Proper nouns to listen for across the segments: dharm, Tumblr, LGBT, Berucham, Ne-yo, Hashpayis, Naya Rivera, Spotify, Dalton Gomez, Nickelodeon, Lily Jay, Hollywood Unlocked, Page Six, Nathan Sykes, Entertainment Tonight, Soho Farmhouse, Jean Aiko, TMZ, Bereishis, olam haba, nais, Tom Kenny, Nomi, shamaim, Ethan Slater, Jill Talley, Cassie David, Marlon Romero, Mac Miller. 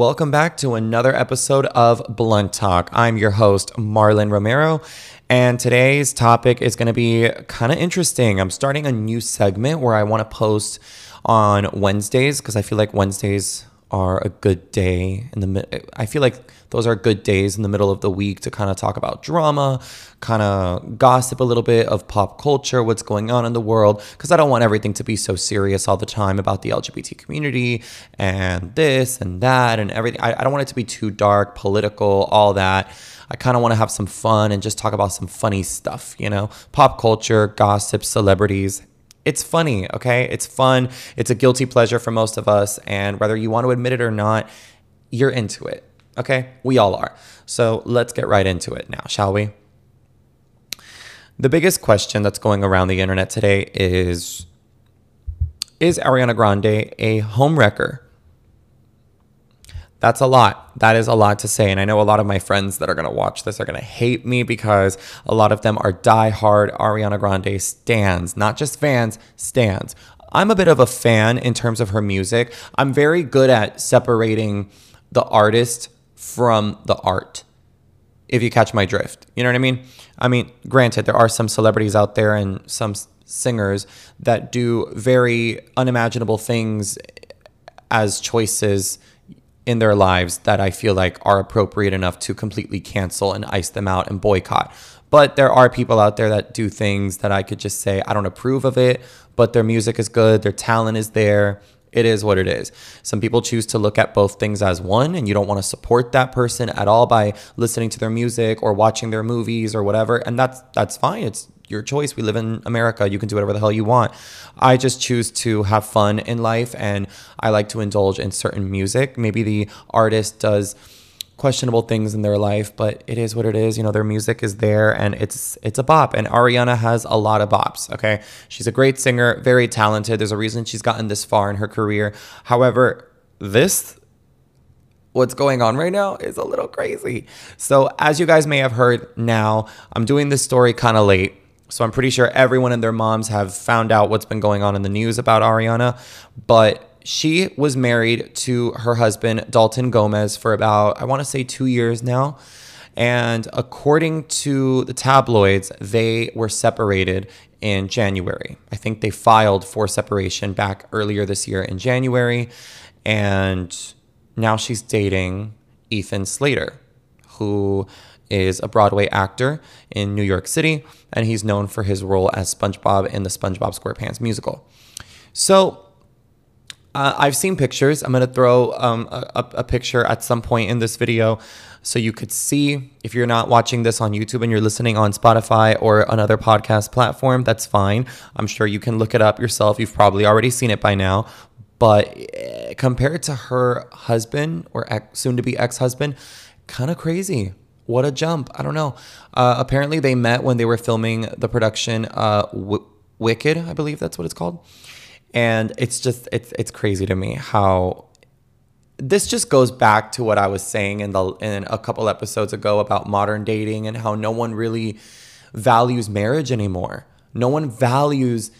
Welcome back to another episode of Blunt Talk. I'm your host, Marlon Romero, and today's topic is going to be kind of interesting. I'm starting a new segment where I want to post on Wednesdays because I feel like Wednesdays are a good day. I feel like those are good days in the middle of the week to kind of talk about drama, kind of gossip a little bit of pop culture, what's going on in the world, because I don't want everything to be so serious all the time about the LGBT community and this and that and everything. I don't want it to be too dark, political, all that. I kind of want to have some fun and just talk about some funny stuff, you know, pop culture, gossip, celebrities. It's funny, okay? It's fun. It's a guilty pleasure for most of us. And whether you want to admit it or not, you're into it, okay? We all are. So let's get right into it now, shall we? The biggest question that's going around the internet today is Ariana Grande a homewrecker? That's a lot. That is a lot to say. And I know a lot of my friends that are going to watch this are going to hate me because a lot of them are diehard Ariana Grande stans, not just fans, stans. I'm a bit of a fan in terms of her music. I'm very good at separating the artist from the art, if you catch my drift. You know what I mean? I mean, granted, there are some celebrities out there and some singers that do very unimaginable things as choices in their lives that I feel like are appropriate enough to completely cancel and ice them out and boycott. But there are people out there that do things that I could just say, I don't approve of it, but their music is good, their talent is there. It is what it is. Some people choose to look at both things as one, and you don't want to support that person at all by listening to their music or watching their movies or whatever. And that's fine. It's your choice. We live in America. You can do whatever the hell you want. I just choose to have fun in life, and I like to indulge in certain music. Maybe the artist does questionable things in their life, but it is what it is. You know, their music is there, and it's a bop. And Ariana has a lot of bops, okay? She's a great singer, very talented. There's a reason she's gotten this far in her career. However, what's going on right now is a little crazy. So as you guys may have heard now, I'm doing this story kind of late. So I'm pretty sure everyone and their moms have found out what's been going on in the news about Ariana, but she was married to her husband, Dalton Gomez, for about, I want to say 2 years now. And according to the tabloids, they were separated in January. I think they filed for separation back earlier this year in January. And now she's dating Ethan Slater, who is a Broadway actor in New York City. And he's known for his role as SpongeBob in the SpongeBob SquarePants musical. So I've seen pictures. I'm going to throw a picture at some point in this video so you could see. If you're not watching this on YouTube and you're listening on Spotify or another podcast platform, that's fine. I'm sure you can look it up yourself. You've probably already seen it by now. But compared to her husband or soon-to-be ex-husband, kind of crazy. What a jump. I don't know. Apparently, they met when they were filming the production Wicked, I believe that's what it's called. And it's just, it's crazy to me how this just goes back to what I was saying in a couple episodes ago about modern dating and how no one really values marriage anymore. No one values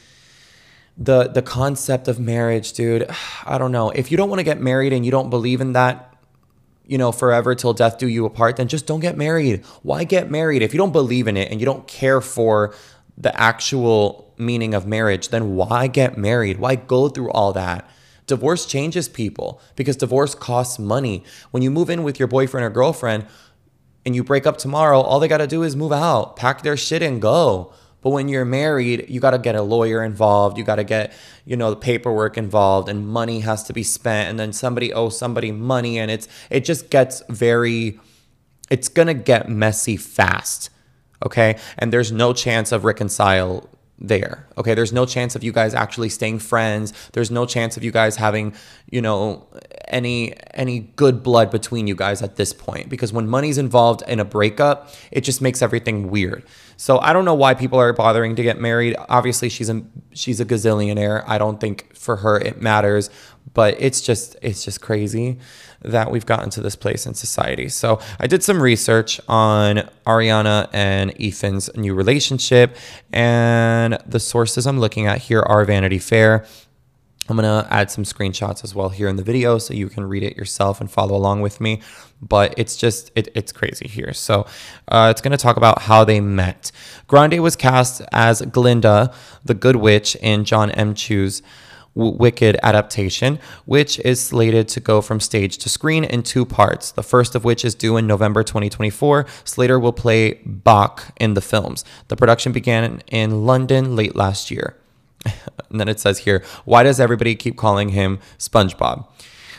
the concept of marriage, dude. I don't know. If you don't want to get married and you don't believe in that, you know, forever till death do you apart, then just don't get married. Why get married? If you don't believe in it and you don't care for the actual meaning of marriage, then why get married? Why go through all that? Divorce changes people because divorce costs money. When you move in with your boyfriend or girlfriend and you break up tomorrow, all they got to do is move out, pack their shit and go. But when you're married, you got to get a lawyer involved. You got to get, you know, the paperwork involved, and money has to be spent. And then somebody owes somebody money, and it just gets it's going to get messy fast. Okay. And there's no chance of reconcile there. Okay. There's no chance of you guys actually staying friends. There's no chance of you guys having, you know, any good blood between you guys at this point, because when money's involved in a breakup, it just makes everything weird. So I don't know why people are bothering to get married. Obviously she's a gazillionaire. I don't think for her it matters, but it's just crazy that we've gotten to this place in society. So I did some research on Ariana and Ethan's new relationship, and the sources I'm looking at here are Vanity Fair, I'm gonna add some screenshots as well here in the video so you can read it yourself and follow along with me. But it's just, it's crazy here. So it's gonna talk about how they met. Grande was cast as Glinda, the Good Witch, in John M. Chu's Wicked adaptation, which is slated to go from stage to screen in two parts, the first of which is due in November 2024. Slater will play Bach in the films. The production began in London late last year. And then it says here, why does everybody keep calling him SpongeBob?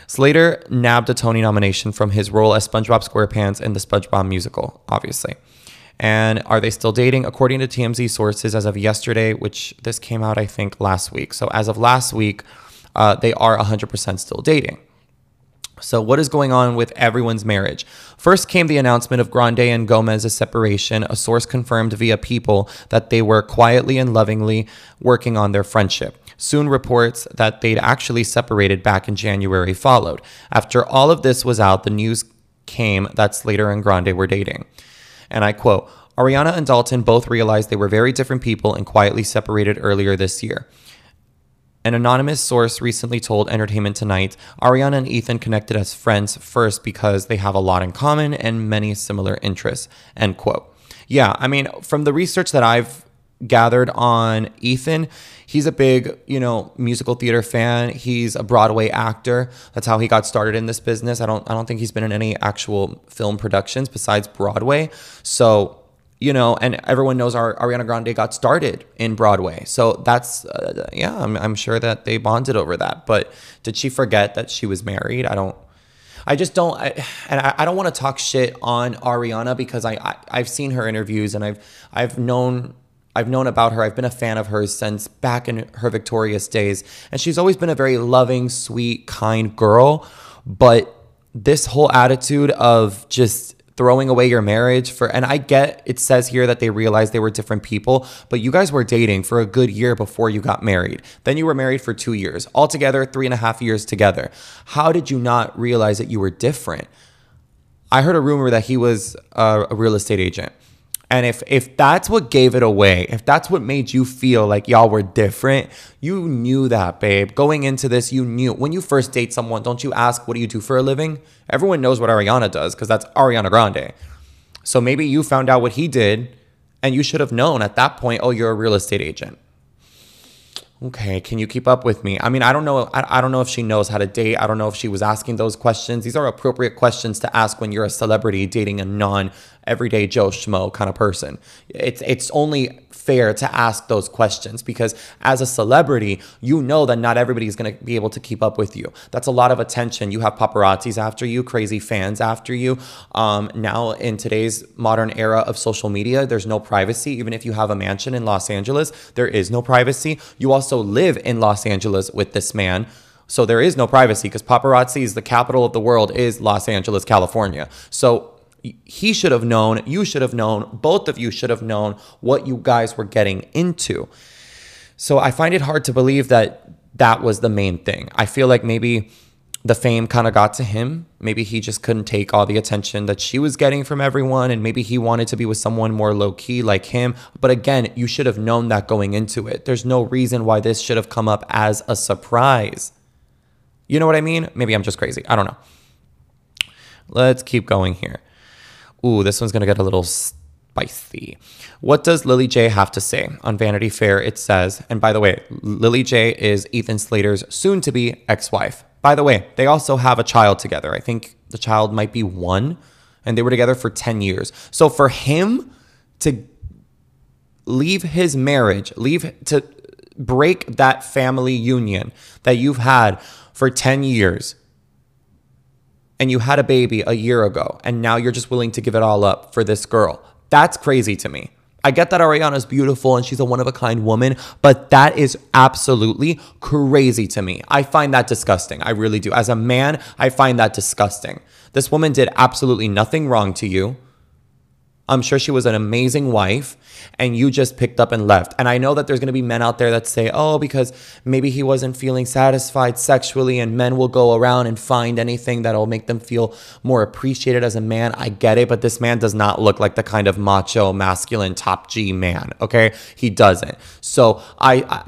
Slater nabbed a Tony nomination from his role as SpongeBob SquarePants in the SpongeBob musical, obviously. And are they still dating? According to TMZ sources, as of yesterday, which this came out, I think, last week. So as of last week, they are 100% still dating. So what is going on with everyone's marriage? First came the announcement of Grande and Gomez's separation. A source confirmed via People that they were quietly and lovingly working on their friendship. Soon reports that they'd actually separated back in January followed. After all of this was out, the news came that Slater and Grande were dating. And I quote, Ariana and Dalton both realized they were very different people and quietly separated earlier this year. An anonymous source recently told Entertainment Tonight, Ariana and Ethan connected as friends first because they have a lot in common and many similar interests, end quote. Yeah, I mean, from the research that I've gathered on Ethan, he's a big, you know, musical theater fan. He's a Broadway actor. That's how he got started in this business. I don't think he's been in any actual film productions besides Broadway. So, you know, and everyone knows our Ariana Grande got started in Broadway. So that's, yeah, I'm sure that they bonded over that. But did she forget that she was married? I don't want to talk shit on Ariana because I've seen her interviews and I've known about her. I've been a fan of hers since back in her victorious days. And she's always been a very loving, sweet, kind girl. But this whole attitude of just throwing away your marriage for, and I get it says here that they realized they were different people, but you guys were dating for a good year before you got married. Then you were married for 2 years, altogether 3.5 years together. How did you not realize that you were different? I heard a rumor that he was a real estate agent. And if that's what gave it away, if that's what made you feel like y'all were different, you knew that, babe. Going into this, you knew. When you first date someone, don't you ask, what do you do for a living? Everyone knows what Ariana does because that's Ariana Grande. So maybe you found out what he did and you should have known at that point, oh, you're a real estate agent. Okay, can you keep up with me? I mean, I don't know. I don't know if she knows how to date. I don't know if she was asking those questions. These are appropriate questions to ask when you're a celebrity dating a non-everyday Joe Schmo kind of person. It's only fair to ask those questions because as a celebrity, you know that not everybody is going to be able to keep up with you. That's a lot of attention. You have paparazzis after you, crazy fans after you. Now in today's modern era of social media, there's no privacy. Even if you have a mansion in Los Angeles, there is no privacy. You also live in Los Angeles with this man. So there is no privacy because paparazzi is the capital of the world is Los Angeles, California. So he should have known, you should have known, both of you should have known what you guys were getting into. So I find it hard to believe that that was the main thing. I feel like maybe the fame kind of got to him. Maybe he just couldn't take all the attention that she was getting from everyone. And maybe he wanted to be with someone more low key like him. But again, you should have known that going into it. There's no reason why this should have come up as a surprise. You know what I mean? Maybe I'm just crazy. I don't know. Let's keep going here. Ooh, this one's going to get a little spicy. What does Lily Jay have to say? On Vanity Fair, it says, and by the way, Lily Jay is Ethan Slater's soon-to-be ex-wife. By the way, they also have a child together. I think the child might be 1, and they were together for 10 years. So for him to leave his marriage, to break that family union that you've had for 10 years, and you had a baby a year ago, and now you're just willing to give it all up for this girl, that's crazy to me. I get that Ariana's beautiful and she's a one-of-a-kind woman, but that is absolutely crazy to me. I find that disgusting. I really do. As a man, I find that disgusting. This woman did absolutely nothing wrong to you. I'm sure she was an amazing wife and you just picked up and left. And I know that there's going to be men out there that say, oh, because maybe he wasn't feeling satisfied sexually, and men will go around and find anything that'll make them feel more appreciated as a man. I get it, but this man does not look like the kind of macho, masculine, top G man, okay? He doesn't. So I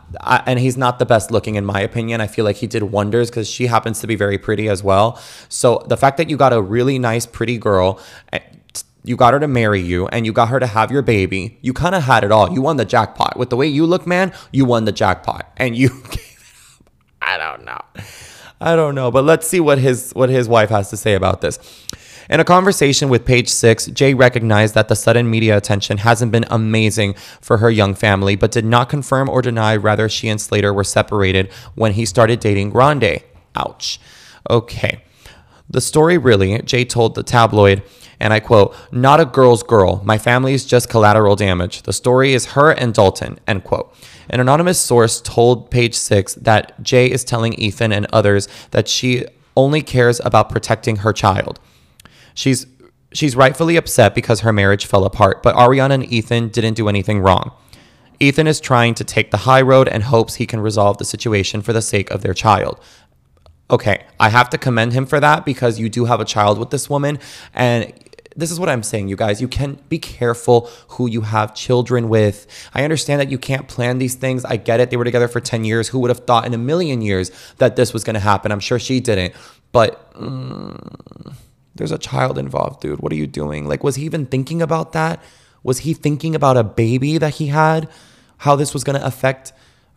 and he's not the best looking in my opinion. I feel like he did wonders because she happens to be very pretty as well. So the fact that you got a really nice, pretty girl, you got her to marry you, and you got her to have your baby, you kind of had it all. You won the jackpot. With the way you look, man, you won the jackpot. And you gave it up. I don't know. But let's see what his wife has to say about this. In a conversation with Page Six, Jay recognized that the sudden media attention hasn't been amazing for her young family, but did not confirm or deny. Rather, she and Slater were separated when he started dating Grande. Ouch. Okay. The story really, Jay told the tabloid, and I quote, "Not a girl's girl. My family is just collateral damage. The story is her and Dalton," end quote. An anonymous source told Page Six that Jay is telling Ethan and others that she only cares about protecting her child. She's rightfully upset because her marriage fell apart, but Ariana and Ethan didn't do anything wrong. Ethan is trying to take the high road and hopes he can resolve the situation for the sake of their child. Okay, I have to commend him for that because you do have a child with this woman. And this is what I'm saying, you guys. You can be careful who you have children with. I understand that you can't plan these things. I get it. They were together for 10 years. Who would have thought in a million years that this was going to happen? I'm sure she didn't. But there's a child involved, dude. What are you doing? Like, was he even thinking about that? Was he thinking about a baby that he had? How this was going to affect...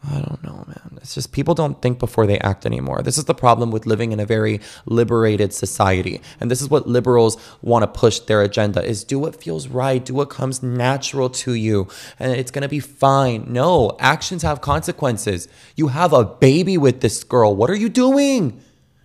I don't know, man. It's just people don't think before they act anymore. This is the problem with living in a very liberated society. And this is what liberals want to push their agenda is do what feels right. Do what comes natural to you. And it's going to be fine. No, actions have consequences. You have a baby with this girl. What are you doing?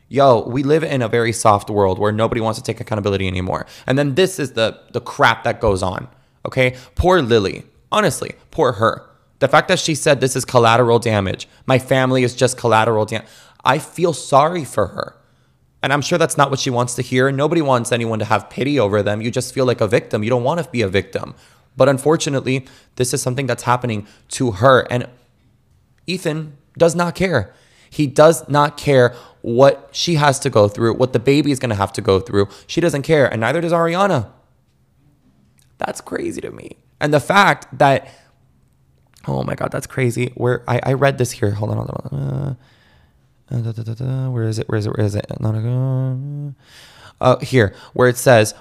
Yo, we live in a very soft world where nobody wants to take accountability anymore. And then this is the crap that goes on. Okay? Poor Lily. Honestly, poor her. The fact that she said this is collateral damage. My family is just collateral damage. I feel sorry for her. And I'm sure that's not what she wants to hear. Nobody wants anyone to have pity over them. You just feel like a victim. You don't want to be a victim. But unfortunately, this is something that's happening to her. And Ethan does not care. He does not care what she has to go through, what the baby is going to have to go through. She doesn't care. And neither does Ariana. That's crazy to me. And the fact that... Oh my God, that's crazy. Where I read this here. Hold on. Where is it? Here, where it says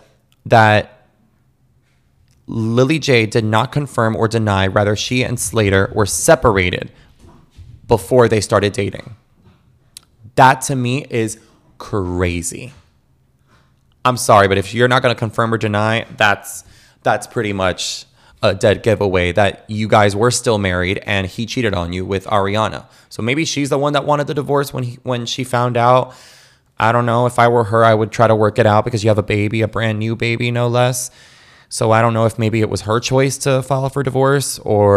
that Lily Jay did not confirm or deny. Rather, she and Slater were separated before they started dating. That to me is crazy. I'm sorry, but if you're not going to confirm or deny, that's pretty much... a dead giveaway that you guys were still married and he cheated on you with Ariana. So maybe she's the one that wanted the divorce when she found out. I don't know. If I were her, I would try to work it out because you have a baby, a brand new baby, no less. So I don't know if maybe it was her choice to file for divorce or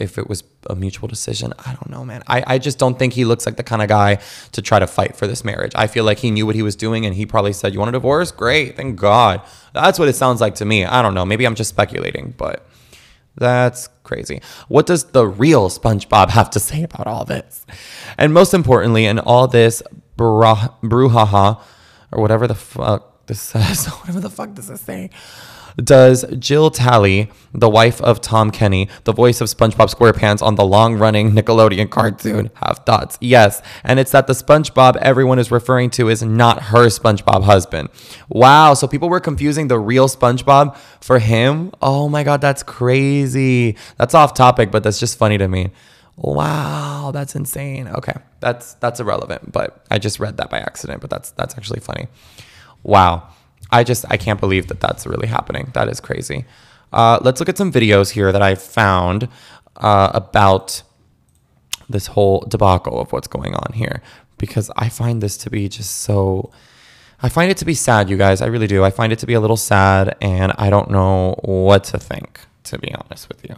if it was a mutual decision. I don't know, man. I just don't think he looks like the kind of guy to try to fight for this marriage. I feel like he knew what he was doing and he probably said, "You want a divorce? Great. Thank God." That's what it sounds like to me. I don't know. Maybe I'm just speculating, but that's crazy. What does the real SpongeBob have to say about all this? And most importantly, in all this brouhaha, or whatever the fuck this says, whatever the fuck this is saying, does Jill Talley, the wife of Tom Kenny, the voice of SpongeBob SquarePants on the long-running Nickelodeon cartoon, have thoughts? Yes, and it's that the SpongeBob everyone is referring to is not her SpongeBob husband. Wow, so people were confusing the real SpongeBob for him? Oh my God, that's crazy. That's off topic, but that's just funny to me. Wow, that's insane. Okay, that's irrelevant, but I just read that by accident, but that's actually funny. Wow. I can't believe that that's really happening. That is crazy. Let's look at some videos here that I found about this whole debacle of what's going on here, because I find this to be just so... I find it to be sad, you guys. I really do. I find it to be a little sad, and I don't know what to think, to be honest with you.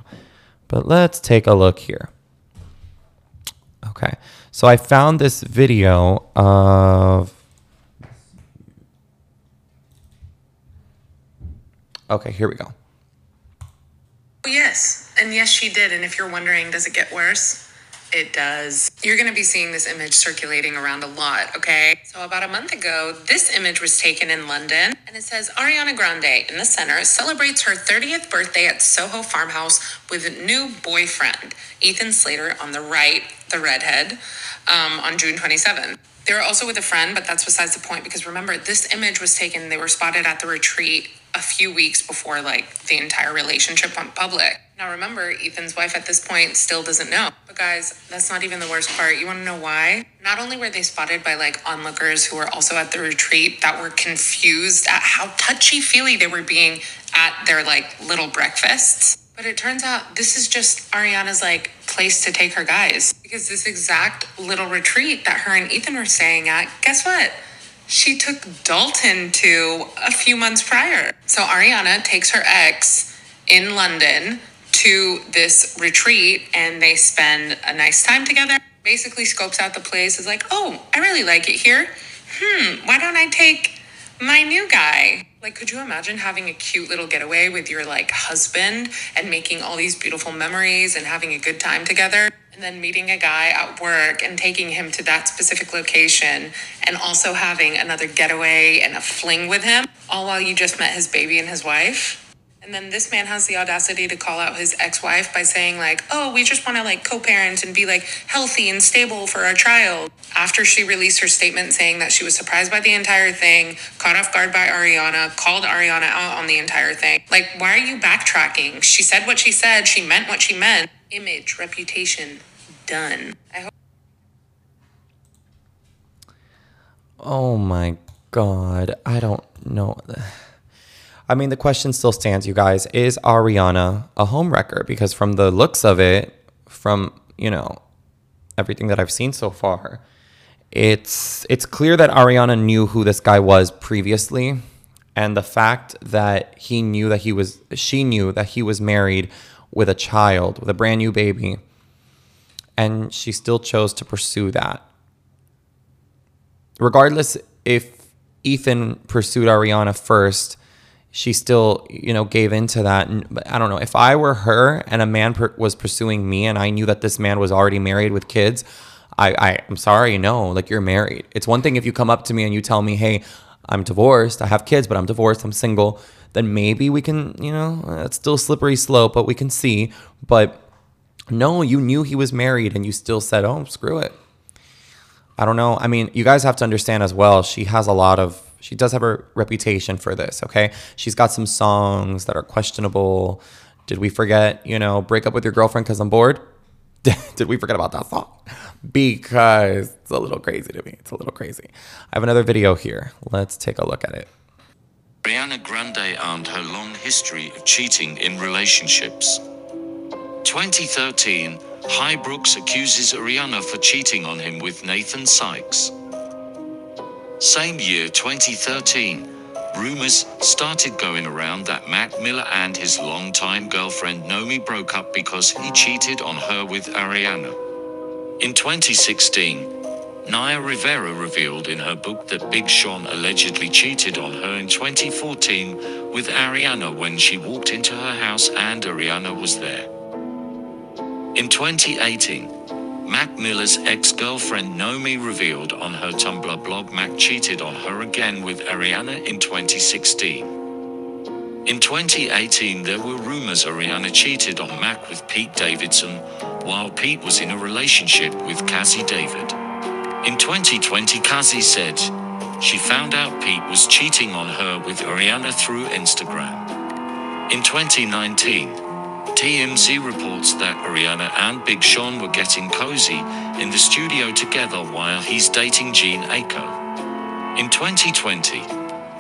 But let's take a look here. Okay. So I found this video of... Okay, here we go. Yes, and yes, she did. And if you're wondering, does it get worse? It does. You're going to be seeing this image circulating around a lot, okay? So about a month ago, this image was taken in London, and it says Ariana Grande in the center celebrates her 30th birthday at Soho Farmhouse with a new boyfriend, Ethan Slater on the right, the redhead, on June 27th. They were also with a friend, but that's besides the point, because remember, this image was taken, they were spotted at the retreat a few weeks before, like, the entire relationship went public. Now remember, Ethan's wife at this point still doesn't know. But guys, that's not even the worst part. You want to know why? Not only were they spotted by, like, onlookers who were also at the retreat that were confused at how touchy-feely they were being at their, like, little breakfasts, but it turns out this is just Ariana's, like, place to take her guys. Because this exact little retreat that her and Ethan were staying at, guess what? She took Dalton to a few months prior. So Ariana takes her ex in London to this retreat, and they spend a nice time together. Basically scopes out the place, is like, oh, I really like it here. Why don't I take my new guy? Like, could you imagine having a cute little getaway with your, like, husband and making all these beautiful memories and having a good time together, and then meeting a guy at work and taking him to that specific location and also having another getaway and a fling with him, all while you just met his baby and his wife? And then this man has the audacity to call out his ex-wife by saying, like, oh, we just want to, like, co-parent and be, like, healthy and stable for our child. After she released her statement saying that she was surprised by the entire thing, caught off guard by Ariana, called Ariana out on the entire thing. Like, why are you backtracking? She said what she said. She meant what she meant. Image, reputation, done. I hope. Oh, my God. I don't know. I mean, the question still stands, you guys. Is Ariana a homewrecker? Because from the looks of it, from, you know, everything that I've seen so far, it's clear that Ariana knew who this guy was previously. And the fact that he knew that he was, she knew that he was married with a child, with a brand new baby. And she still chose to pursue that. Regardless if Ethan pursued Ariana first, she still, you know, gave into that. And I don't know, if I were her and a man was pursuing me and I knew that this man was already married with kids, I'm sorry, no, like, you're married. It's one thing if you come up to me and you tell me, hey, I'm divorced, I have kids, but I'm divorced, I'm single, then maybe we can, you know, it's still a slippery slope, but we can see. But no, you knew he was married and you still said, oh, screw it. I don't know. I mean, you guys have to understand as well, she has a lot of, she does have a reputation for this, okay? She's got some songs that are questionable. Did we forget, you know, break up with your girlfriend because I'm bored? Did we forget about that song? Because it's a little crazy to me. It's a little crazy. I have another video here. Let's take a look at it. Ariana Grande and her long history of cheating in relationships. 2013, Highbrooks accuses Ariana for cheating on him with Nathan Sykes. Same year, 2013, rumors started going around that Mac Miller and his longtime girlfriend Nomi broke up because he cheated on her with Ariana. In 2016, Naya Rivera revealed in her book that Big Sean allegedly cheated on her in 2014 with Ariana when she walked into her house and Ariana was there. In 2018, Mac Miller's ex-girlfriend Nomi revealed on her Tumblr blog Mac cheated on her again with Ariana in 2016. In 2018, there were rumors Ariana cheated on Mac with Pete Davidson, while Pete was in a relationship with Cassie David. In 2020, Cassie said she found out Pete was cheating on her with Ariana through Instagram. In 2019, TMZ reports that Ariana and Big Sean were getting cozy in the studio together while he's dating Jean Aiko. In 2020,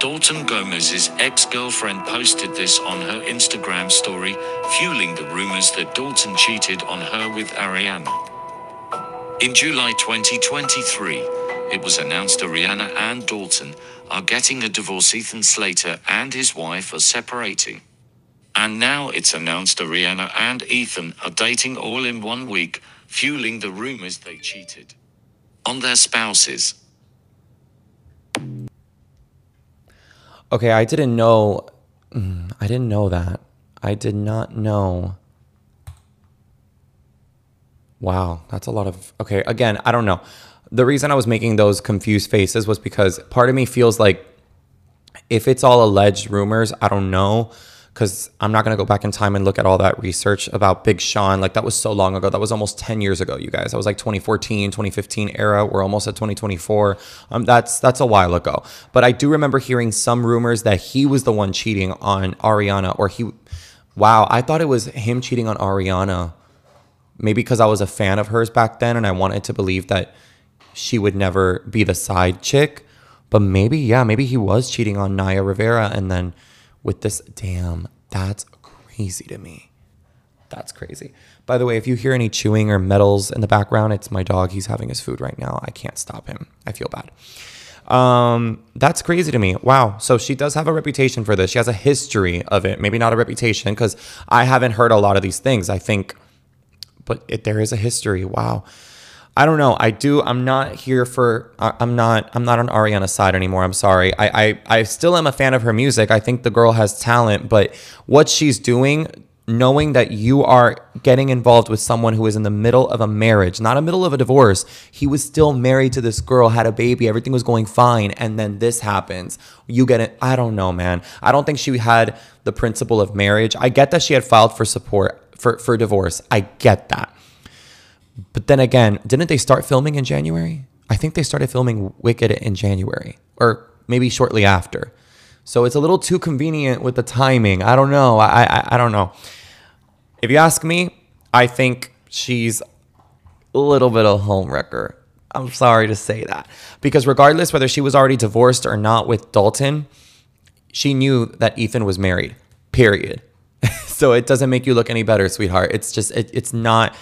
Dalton Gomez's ex-girlfriend posted this on her Instagram story, fueling the rumors that Dalton cheated on her with Ariana. In July 2023, it was announced Ariana and Dalton are getting a divorce. Ethan Slater and his wife are separating. And now it's announced Ariana and Ethan are dating all in 1 week, fueling the rumors they cheated on their spouses. Okay, I didn't know I didn't know that. I did not know. Wow, that's a lot of... Okay, again, I don't know. The reason I was making those confused faces was because part of me feels like if it's all alleged rumors, I don't know, because I'm not going to go back in time and look at all that research about Big Sean. Like, that was so long ago. That was almost 10 years ago, you guys. That was like 2014, 2015 era. We're almost at 2024. That's a while ago. But I do remember hearing some rumors that he was the one cheating on Ariana, or he... Wow, I thought it was him cheating on Ariana. Maybe because I was a fan of hers back then and I wanted to believe that she would never be the side chick. But maybe, yeah, maybe he was cheating on Naya Rivera. And then with this, damn, that's crazy to me. That's crazy. By the way, if you hear any chewing or metals in the background, it's my dog. He's having his food right now. I can't stop him. I feel bad. That's crazy to me. Wow. So she does have a reputation for this. She has a history of it. Maybe not a reputation, because I haven't heard a lot of these things, I think. But there is a history. Wow. I don't know. I'm not here for, I'm not on Ariana's side anymore. I'm sorry. I still am a fan of her music. I think the girl has talent, but what she's doing, knowing that you are getting involved with someone who is in the middle of a marriage, not in the middle of a divorce. He was still married to this girl, had a baby, everything was going fine. And then this happens. You get it. I don't know, man. I don't think she had the principle of marriage. I get that she had filed for support for divorce. I get that. But then again, didn't they start filming in January? I think they started filming Wicked in January, or maybe shortly after. So it's a little too convenient with the timing. I don't know. I don't know. If you ask me, I think she's a little bit of a homewrecker. I'm sorry to say that. Because regardless whether she was already divorced or not with Dalton, she knew that Ethan was married, period. So it doesn't make you look any better, sweetheart. It's just, it's not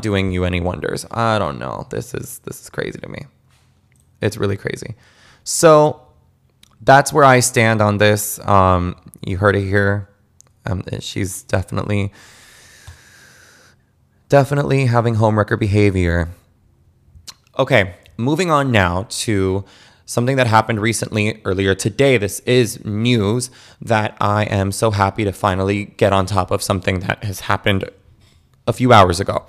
doing you any wonders. I don't know. This is crazy to me. It's really crazy. So that's where I stand on this. You heard it here. She's definitely having homewrecker behavior. Okay, moving on now to something that happened recently, earlier today. This is news that I am so happy to finally get on top of, something that has happened a few hours ago.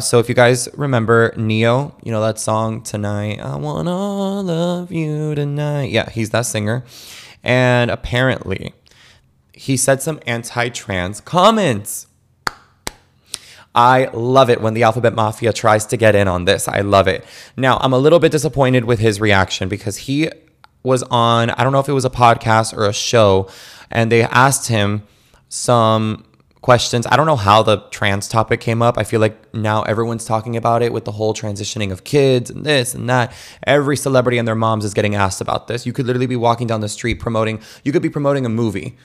So if you guys remember Ne-yo, you know that song, Tonight, I Wanna Love You Tonight. Yeah, he's that singer. And apparently he said some anti-trans comments. I love it when the Alphabet Mafia tries to get in on this. I love it. Now, I'm a little bit disappointed with his reaction, because he was on, I don't know if it was a podcast or a show, and they asked him some questions. I don't know how the trans topic came up. I feel like now everyone's talking about it with the whole transitioning of kids and this and that. Every celebrity and their moms is getting asked about this. You could literally be walking down the street promoting, you could be promoting a movie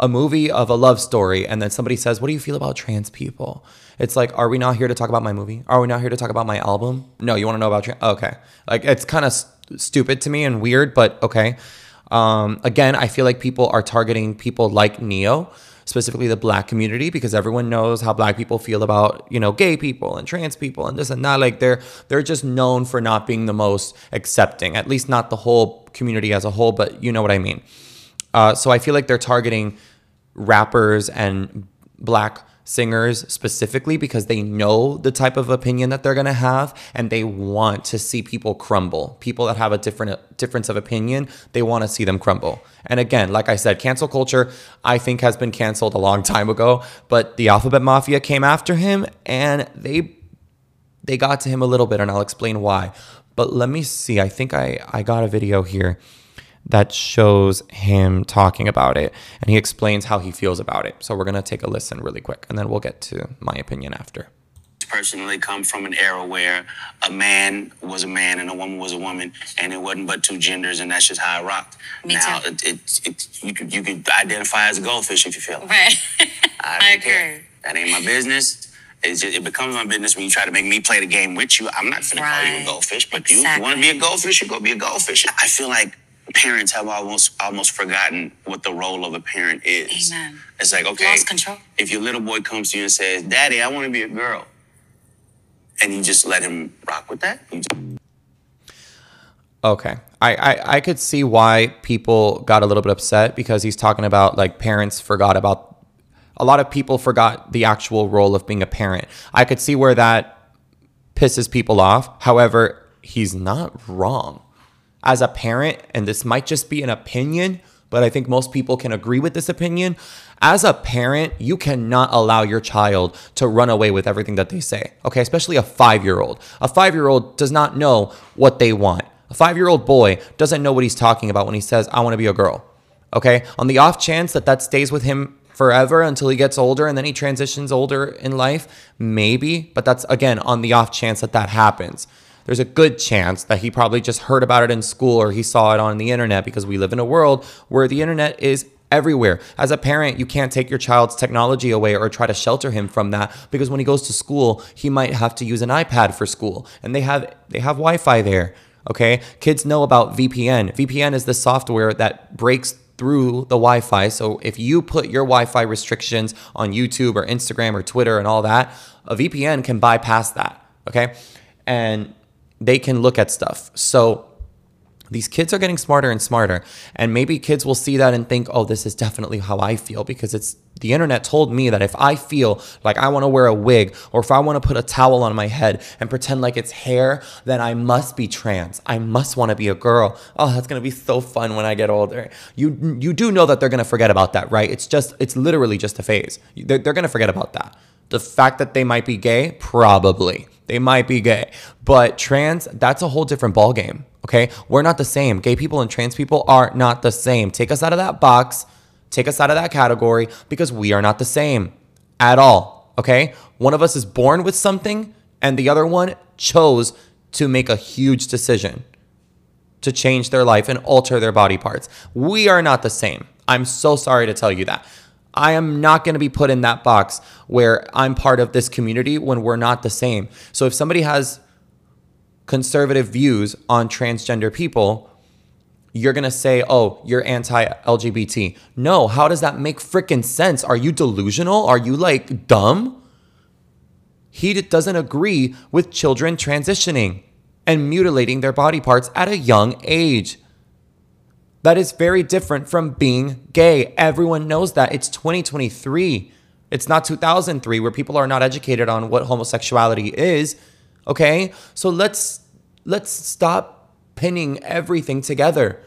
of a love story, and then somebody says, what do you feel about trans people? It's like, are we not here to talk about my movie? Are we not here to talk about my album? No, you want to know about trans? Okay. Like, it's kind of stupid to me and weird, but okay. Again, I feel like people are targeting people like Ne-yo, specifically the Black community, because everyone knows how Black people feel about, you know, gay people and trans people and this and that. Like, they're just known for not being the most accepting, at least not the whole community as a whole, but you know what I mean. So I feel like they're targeting rappers and Black singers specifically, because they know the type of opinion that they're going to have, and they want to see people crumble. People that have a difference of opinion, they want to see them crumble. And again, like I said, cancel culture, I think, has been canceled a long time ago, but the Alphabet Mafia came after him, and they got to him a little bit, and I'll explain why. But let me see. I think I got a video here that shows him talking about it, and he explains how he feels about it. So we're going to take a listen really quick, and then we'll get to my opinion after. Personally, come from an era where a man was a man and a woman was a woman, and it wasn't but two genders, and that's just how I rocked. Me now, too. You could identify as a goldfish if you feel. Right. I agree. Care. That ain't my business. It becomes my business when you try to make me play the game with you. I'm not going to call you a goldfish, but exactly. You want to be a goldfish, you go be a goldfish. I feel like parents have almost forgotten what the role of a parent is. Amen. It's like, okay, lost control. If your little boy comes to you and says, Daddy, I want to be a girl, and you just let him rock with that. Okay. I could see why people got a little bit upset, because he's talking about like parents forgot about, a lot of people forgot the actual role of being a parent. I could see where that pisses people off. However, he's not wrong. As a parent, and this might just be an opinion, but I think most people can agree with this opinion. As a parent, you cannot allow your child to run away with everything that they say. Okay, especially a 5-year-old. A 5-year-old does not know what they want. A 5-year-old boy doesn't know what he's talking about when he says, I want to be a girl. Okay, on the off chance that that stays with him forever until he gets older and then he transitions older in life, maybe. But that's, again, on the off chance that that happens. There's a good chance that he probably just heard about it in school or he saw it on the internet, because we live in a world where the internet is everywhere. As a parent, you can't take your child's technology away or try to shelter him from that, because when he goes to school, he might have to use an iPad for school, and they have Wi-Fi there, okay? Kids know about VPN. VPN is the software that breaks through the Wi-Fi. So if you put your Wi-Fi restrictions on YouTube or Instagram or Twitter and all that, a VPN can bypass that, okay? And they can look at stuff. So these kids are getting smarter and smarter. And maybe kids will see that and think, oh, this is definitely how I feel, because it's the internet told me that if I feel like I want to wear a wig, or if I want to put a towel on my head and pretend like it's hair, then I must be trans. I must want to be a girl. Oh, that's going to be so fun when I get older. You do know that they're going to forget about that, right? It's literally just a phase. They're going to forget about that. The fact that they might be gay, probably. They might be gay. But trans, that's a whole different ballgame, okay? We're not the same. Gay people and trans people are not the same. Take us out of that box. Take us out of that category, because we are not the same at all, okay? One of us is born with something, and the other one chose to make a huge decision to change their life and alter their body parts. We are not the same. I'm so sorry to tell you that. I am not going to be put in that box where I'm part of this community when we're not the same. So if somebody has conservative views on transgender people, you're going to say, oh, you're anti-LGBT. No, how does that make freaking sense? Are you delusional? Are you like dumb? He doesn't agree with children transitioning and mutilating their body parts at a young age. That is very different from being gay. Everyone knows that. It's 2023. It's not 2003, where people are not educated on what homosexuality is, okay? So let's stop pinning everything together,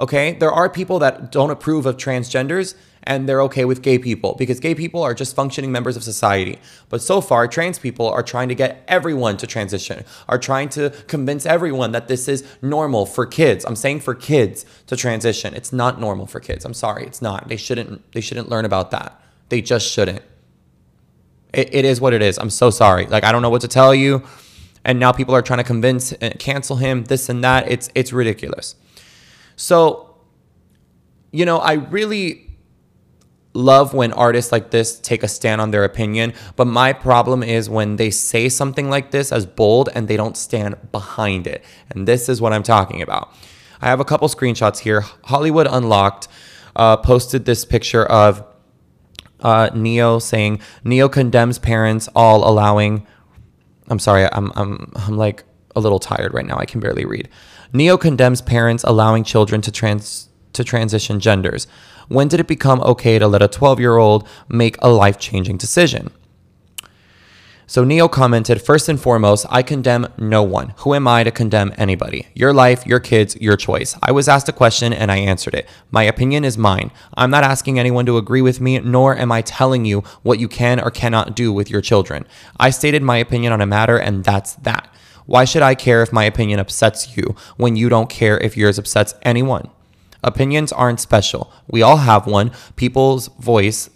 okay? There are people that don't approve of transgenders, and they're okay with gay people, because gay people are just functioning members of society. But so far, trans people are trying to get everyone to transition, are trying to convince everyone that this is normal for kids. I'm saying for kids to transition. It's not normal for kids. I'm sorry, it's not. They shouldn't learn about that. They just shouldn't. It is what it is. I'm so sorry. Like, I don't know what to tell you. And now people are trying to convince and cancel him, this and that. It's ridiculous. So, you know, I really love when artists like this take a stand on their opinion, but my problem is when they say something like this as bold and they don't stand behind it. And this is what I'm talking about. I have a couple screenshots here. Hollywood Unlocked posted this picture of Ne-yo saying, Ne-yo condemns parents all allowing... I'm sorry, I'm like a little tired right now. I can barely read. Ne-yo condemns parents allowing children to transition genders. When did it become okay to let a 12-year-old make a life-changing decision? So Ne-yo commented, first and foremost, I condemn no one. Who am I to condemn anybody? Your life, your kids, your choice. I was asked a question and I answered it. My opinion is mine. I'm not asking anyone to agree with me, nor am I telling you what you can or cannot do with your children. I stated my opinion on a matter, and that's that. Why should I care if my opinion upsets you when you don't care if yours upsets anyone? Opinions aren't special. We all have one. People voice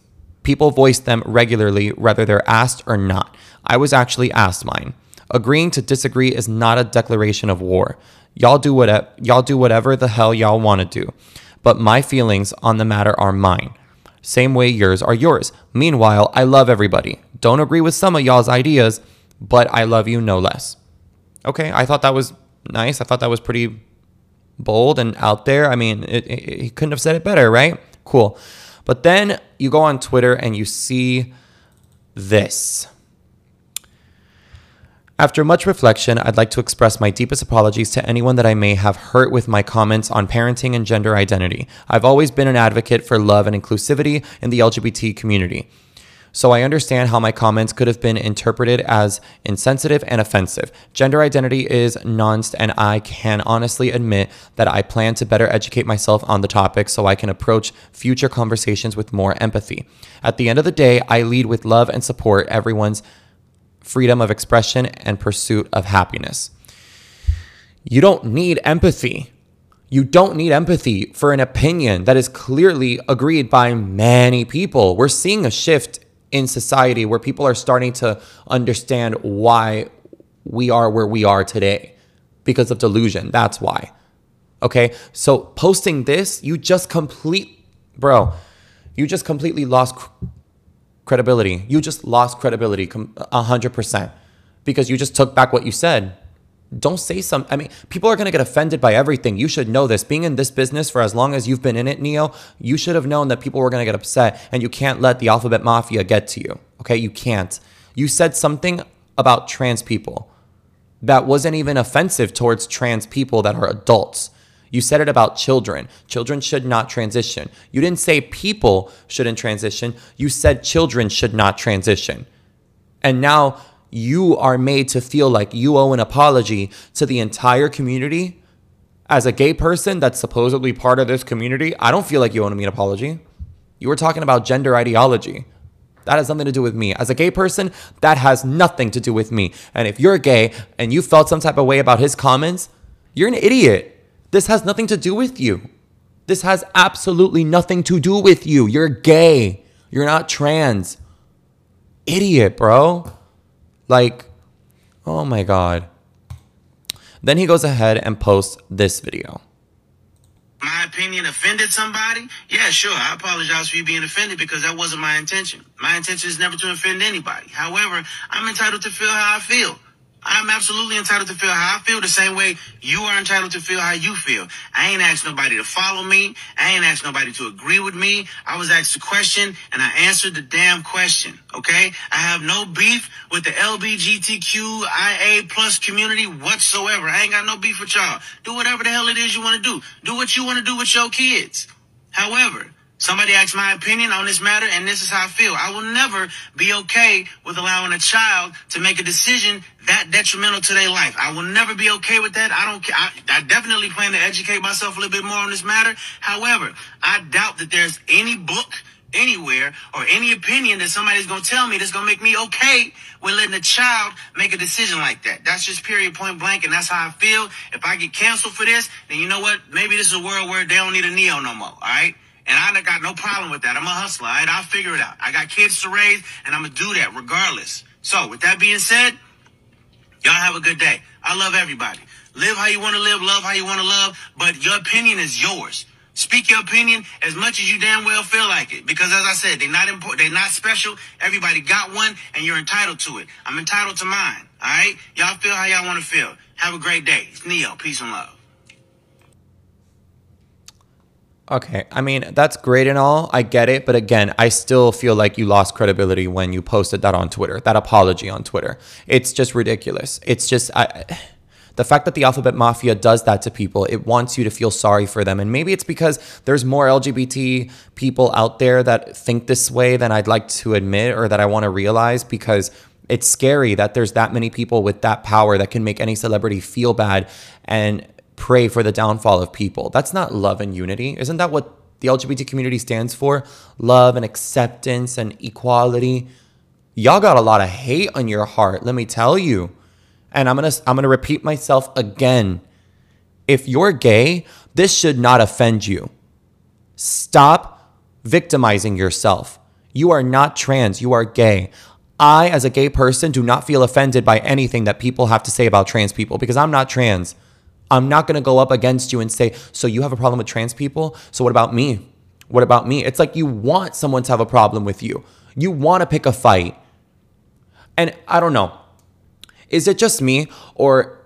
them regularly, whether they're asked or not. I was actually asked mine. Agreeing to disagree is not a declaration of war. Y'all do whatever the hell y'all want to do. But my feelings on the matter are mine. Same way yours are yours. Meanwhile, I love everybody. Don't agree with some of y'all's ideas, but I love you no less. Okay, I thought that was nice. I thought that was pretty bold and out there. I mean, he couldn't have said it better, right? Cool. But then you go on Twitter and you see this. After much reflection, I'd like to express my deepest apologies to anyone that I may have hurt with my comments on parenting and gender identity. I've always been an advocate for love and inclusivity in the LGBT community, so I understand how my comments could have been interpreted as insensitive and offensive. Gender identity is nuanced, and I can honestly admit that I plan to better educate myself on the topic so I can approach future conversations with more empathy. At the end of the day, I lead with love and support everyone's freedom of expression and pursuit of happiness. You don't need empathy. You don't need empathy for an opinion that is clearly agreed by many people. We're seeing a shift in society where people are starting to understand why we are where we are today, because of delusion. That's why. Okay, so posting this, you just completely lost credibility. You just lost credibility 100% because you just took back what you said. Don't say something. I mean, people are going to get offended by everything. You should know this. Being in this business for as long as you've been in it, Ne-yo, you should have known that people were going to get upset, and you can't let the alphabet mafia get to you. Okay, you can't. You said something about trans people that wasn't even offensive towards trans people that are adults. You said it about children. Children should not transition. You didn't say people shouldn't transition. You said children should not transition. And now you are made to feel like you owe an apology to the entire community. As a gay person that's supposedly part of this community, I don't feel like you owe me an apology. You were talking about gender ideology. That has something to do with me. As a gay person, that has nothing to do with me. And if you're gay and you felt some type of way about his comments, you're an idiot. This has nothing to do with you. This has absolutely nothing to do with you. You're gay. You're not trans. Idiot, bro. Like, oh my God. Then he goes ahead and posts this video. My opinion offended somebody? Yeah, sure. I apologize for you being offended because that wasn't my intention. My intention is never to offend anybody. However, I'm entitled to feel how I feel. I'm absolutely entitled to feel how I feel the same way you are entitled to feel how you feel. I ain't asked nobody to follow me. I ain't asked nobody to agree with me. I was asked a question, and I answered the damn question, okay? I have no beef with the LGBTQIA plus community whatsoever. I ain't got no beef with y'all. Do whatever the hell it is you want to do. Do what you want to do with your kids. However, somebody asked my opinion on this matter, and this is how I feel. I will never be okay with allowing a child to make a decision that detrimental to their life. I will never be okay with that. I don't care. I definitely plan to educate myself a little bit more on this matter. However, I doubt that there's any book anywhere or any opinion that somebody's going to tell me that's going to make me okay with letting a child make a decision like that. That's just period, point blank, and that's how I feel. If I get canceled for this, then you know what? Maybe this is a world where they don't need a Ne-yo no more, all right? And I got no problem with that. I'm a hustler, all right? I'll figure it out. I got kids to raise, and I'm going to do that regardless. So with that being said, y'all have a good day. I love everybody. Live how you want to live, love how you want to love, but your opinion is yours. Speak your opinion as much as you damn well feel like it. Because as I said, they're not important. They're not special. Everybody got one, and you're entitled to it. I'm entitled to mine, all right? Y'all feel how y'all want to feel. Have a great day. It's Ne-yo. Peace and love. Okay, I mean, that's great and all. I get it. But again, I still feel like you lost credibility when you posted that on Twitter, that apology on Twitter. It's just ridiculous. It's just the fact that the alphabet mafia does that to people. It wants you to feel sorry for them. And maybe it's because there's more LGBT people out there that think this way than I'd like to admit or that I want to realize, because it's scary that there's that many people with that power that can make any celebrity feel bad and pray for the downfall of people. That's not love and unity. Isn't that what the LGBT community stands for? Love and acceptance and equality. Y'all got a lot of hate on your heart, let me tell you. And I'm gonna repeat myself again. If you're gay, this should not offend you. Stop victimizing yourself. You are not trans. You are gay. I, as a gay person, do not feel offended by anything that people have to say about trans people because I'm not trans. I'm not going to go up against you and say, so you have a problem with trans people? So what about me? What about me? It's like you want someone to have a problem with you. You want to pick a fight. And I don't know. Is it just me, or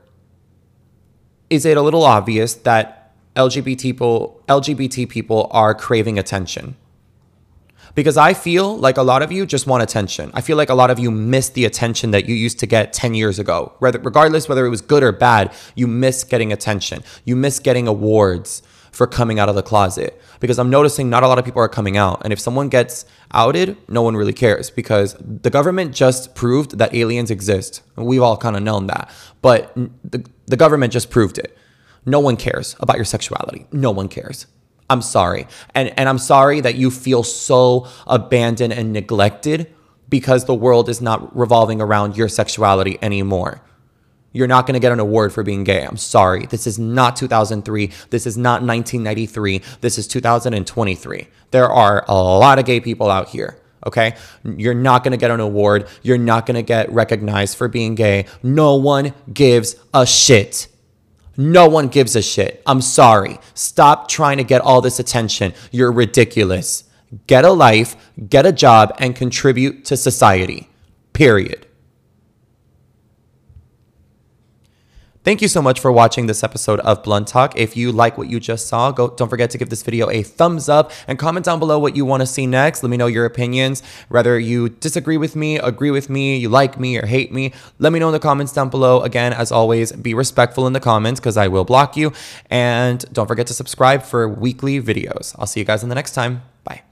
is it a little obvious that LGBT people are craving attention? Because I feel like a lot of you just want attention. I feel like a lot of you miss the attention that you used to get 10 years ago. Regardless whether it was good or bad, you miss getting attention. You miss getting awards for coming out of the closet. Because I'm noticing not a lot of people are coming out. And if someone gets outed, no one really cares. Because the government just proved that aliens exist. We've all kind of known that. But the government just proved it. No one cares about your sexuality. No one cares. I'm sorry. And I'm sorry that you feel so abandoned and neglected because the world is not revolving around your sexuality anymore. You're not going to get an award for being gay. I'm sorry. This is not 2003. This is not 1993. This is 2023. There are a lot of gay people out here. Okay? You're not going to get an award. You're not going to get recognized for being gay. No one gives a shit. No one gives a shit. I'm sorry. Stop trying to get all this attention. You're ridiculous. Get a life, get a job, and contribute to society. Period. Thank you so much for watching this episode of Blunt Talk. If you like what you just saw, don't forget to give this video a thumbs up and comment down below what you want to see next. Let me know your opinions, whether you disagree with me, agree with me, you like me or hate me. Let me know in the comments down below. Again, as always, be respectful in the comments because I will block you. And don't forget to subscribe for weekly videos. I'll see you guys in the next time. Bye.